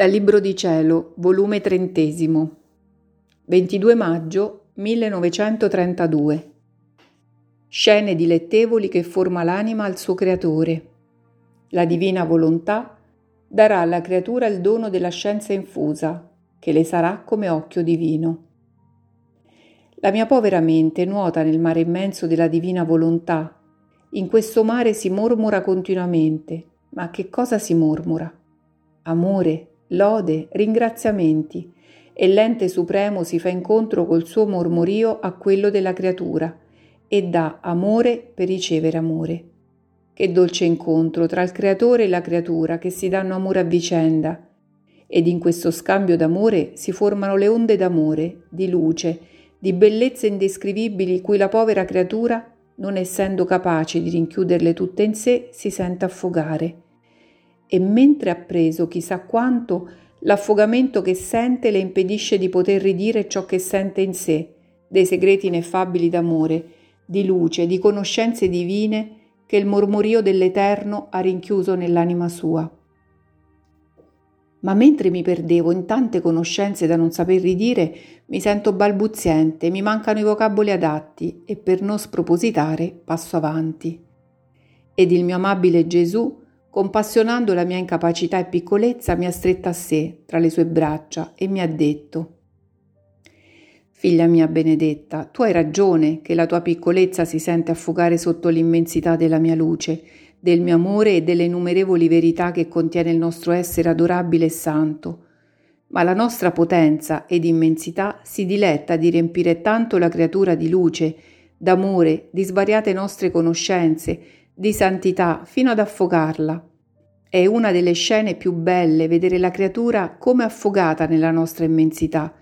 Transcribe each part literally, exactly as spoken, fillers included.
Dal Libro di Cielo, volume trentesimo, ventidue maggio millenovecentotrentadue. Scene dilettevoli che forma l'anima al suo creatore. La divina volontà darà alla creatura il dono della scienza infusa, che le sarà come occhio divino. La mia povera mente nuota nel mare immenso della divina volontà. In questo mare si mormora continuamente. Ma che cosa si mormora? Amore, lode, ringraziamenti, e l'ente supremo si fa incontro col suo mormorio a quello della creatura e dà amore per ricevere amore. Che dolce incontro tra il creatore e la creatura, che si danno amore a vicenda, ed in questo scambio d'amore si formano le onde d'amore, di luce, di bellezze indescrivibili, cui la povera creatura, non essendo capace di rinchiuderle tutte in sé, si sente affogare. E mentre ha preso chissà quanto, l'affogamento che sente le impedisce di poter ridire ciò che sente in sé, dei segreti ineffabili d'amore, di luce, di conoscenze divine che il mormorio dell'Eterno ha rinchiuso nell'anima sua. Ma mentre mi perdevo in tante conoscenze da non saper ridire, mi sento balbuziente, mi mancano i vocaboli adatti e per non spropositare passo avanti. Ed il mio amabile Gesù, compassionando la mia incapacità e piccolezza, mi ha stretta a sé tra le sue braccia e mi ha detto: «Figlia mia benedetta, tu hai ragione che la tua piccolezza si sente affogare sotto l'immensità della mia luce, del mio amore e delle innumerevoli verità che contiene il nostro essere adorabile e santo. Ma la nostra potenza ed immensità si diletta di riempire tanto la creatura di luce, d'amore, di svariate nostre conoscenze, di santità, fino ad affogarla. È una delle scene più belle vedere la creatura come affogata nella nostra immensità,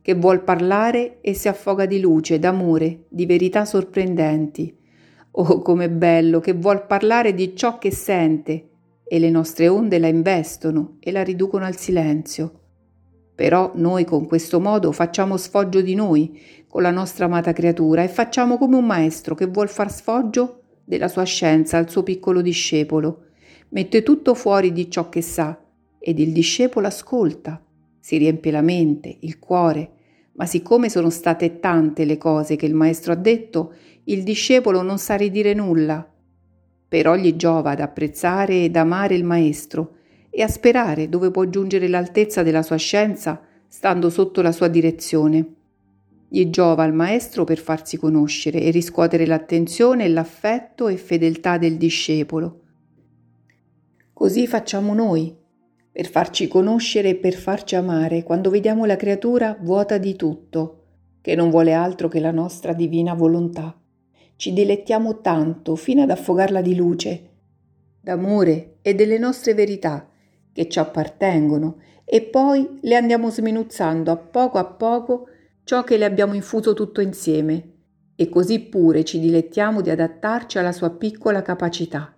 che vuol parlare e si affoga di luce, d'amore, di verità sorprendenti. Oh, com'è bello che vuol parlare di ciò che sente, e le nostre onde la investono e la riducono al silenzio. Però noi con questo modo facciamo sfoggio di noi, con la nostra amata creatura, e facciamo come un maestro che vuol far sfoggio della sua scienza al suo piccolo discepolo. Mette tutto fuori di ciò che sa, ed il discepolo ascolta, si riempie la mente, il cuore, ma siccome sono state tante le cose che il maestro ha detto, il discepolo non sa ridire nulla. Però gli giova ad apprezzare ed amare il maestro e a sperare dove può giungere l'altezza della sua scienza stando sotto la sua direzione. Gli giova al maestro per farsi conoscere e riscuotere l'attenzione, l'affetto e fedeltà del discepolo. Così facciamo noi, per farci conoscere e per farci amare, quando vediamo la creatura vuota di tutto, che non vuole altro che la nostra divina volontà. Ci dilettiamo tanto fino ad affogarla di luce, d'amore e delle nostre verità che ci appartengono, e poi le andiamo sminuzzando a poco a poco ciò che le abbiamo infuso tutto insieme, e così pure ci dilettiamo di adattarci alla sua piccola capacità.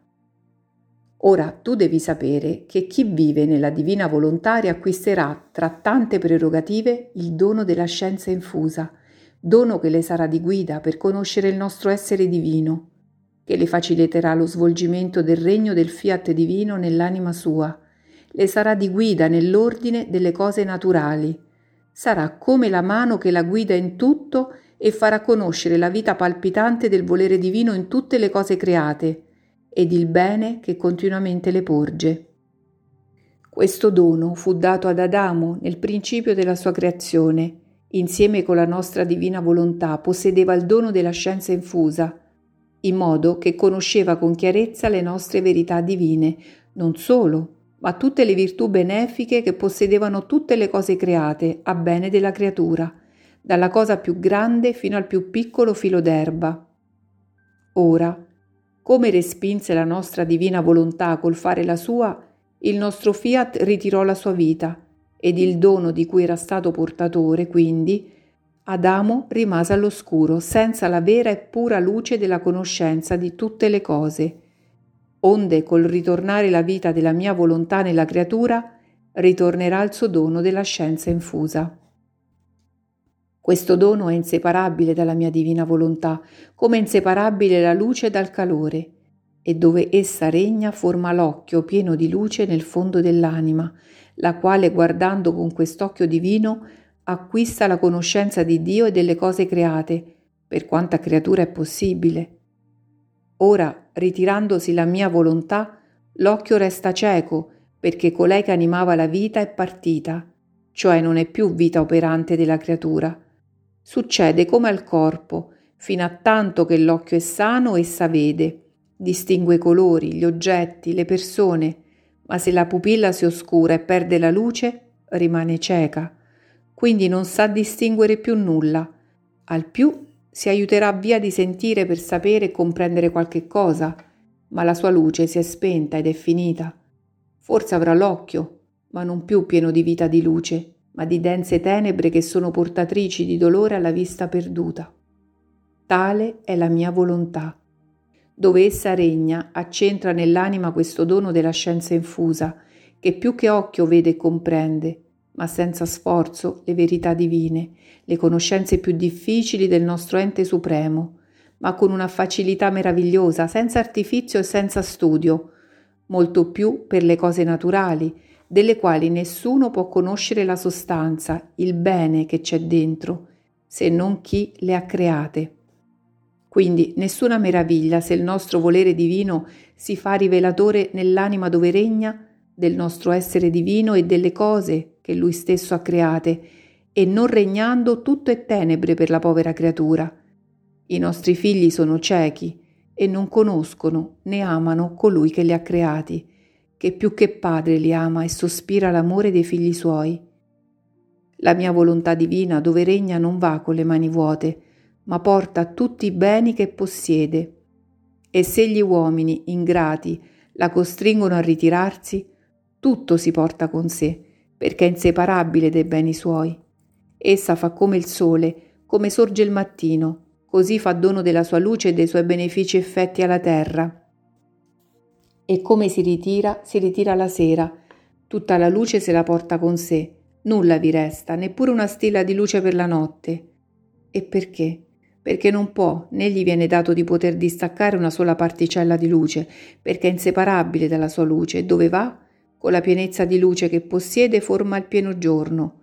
Ora tu devi sapere che chi vive nella divina volontà riacquisterà tra tante prerogative il dono della scienza infusa, dono che le sarà di guida per conoscere il nostro essere divino, che le faciliterà lo svolgimento del regno del fiat divino nell'anima sua, le sarà di guida nell'ordine delle cose naturali, sarà come la mano che la guida in tutto e farà conoscere la vita palpitante del volere divino in tutte le cose create ed il bene che continuamente le porge. Questo dono fu dato ad Adamo nel principio della sua creazione. Insieme con la nostra divina volontà possedeva il dono della scienza infusa, in modo che conosceva con chiarezza le nostre verità divine, non solo, ma tutte le virtù benefiche che possedevano tutte le cose create a bene della creatura, dalla cosa più grande fino al più piccolo filo d'erba. Ora, come respinse la nostra divina volontà col fare la sua, il nostro fiat ritirò la sua vita, ed il dono di cui era stato portatore, quindi, Adamo rimase all'oscuro, senza la vera e pura luce della conoscenza di tutte le cose. Onde col ritornare la vita della mia volontà nella creatura, ritornerà il suo dono della scienza infusa. Questo dono è inseparabile dalla mia divina volontà, come è inseparabile la luce dal calore, e dove essa regna forma l'occhio pieno di luce nel fondo dell'anima, la quale, guardando con quest'occhio divino, acquista la conoscenza di Dio e delle cose create, per quanta creatura è possibile. Ora, ritirandosi la mia volontà, l'occhio resta cieco, perché colei che animava la vita è partita, cioè non è più vita operante della creatura. Succede come al corpo, fino a tanto che l'occhio è sano essa vede, distingue i colori, gli oggetti, le persone, ma se la pupilla si oscura e perde la luce, rimane cieca, quindi non sa distinguere più nulla, al più si aiuterà via di sentire per sapere e comprendere qualche cosa, ma la sua luce si è spenta ed è finita. Forse avrà l'occhio, ma non più pieno di vita di luce, ma di dense tenebre che sono portatrici di dolore alla vista perduta. Tale è la mia volontà. Dove essa regna, accentra nell'anima questo dono della scienza infusa, che più che occhio vede e comprende, ma senza sforzo le verità divine, le conoscenze più difficili del nostro ente supremo, ma con una facilità meravigliosa, senza artifizio e senza studio, molto più per le cose naturali, delle quali nessuno può conoscere la sostanza, il bene che c'è dentro, se non chi le ha create. Quindi nessuna meraviglia se il nostro volere divino si fa rivelatore nell'anima dove regna del nostro essere divino e delle cose che lui stesso ha create, e non regnando tutto è tenebre per la povera creatura. I nostri figli sono ciechi e non conoscono né amano colui che li ha creati, che più che padre li ama e sospira l'amore dei figli suoi. La mia volontà divina dove regna non va con le mani vuote, ma porta tutti i beni che possiede. E se gli uomini, ingrati, la costringono a ritirarsi, tutto si porta con sé, perché è inseparabile dai beni suoi. Essa fa come il sole, come sorge il mattino, così fa dono della sua luce e dei suoi benefici effetti alla terra. E come si ritira, si ritira la sera. Tutta la luce se la porta con sé, nulla vi resta, neppure una stilla di luce per la notte. E perché? Perché non può, né gli viene dato di poter distaccare una sola particella di luce, perché è inseparabile dalla sua luce, dove va, con la pienezza di luce che possiede, forma il pieno giorno.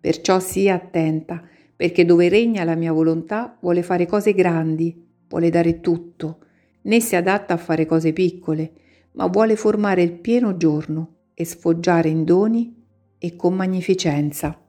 Perciò sii attenta, perché dove regna la mia volontà vuole fare cose grandi, vuole dare tutto, né si adatta a fare cose piccole, ma vuole formare il pieno giorno e sfoggiare in doni e con magnificenza.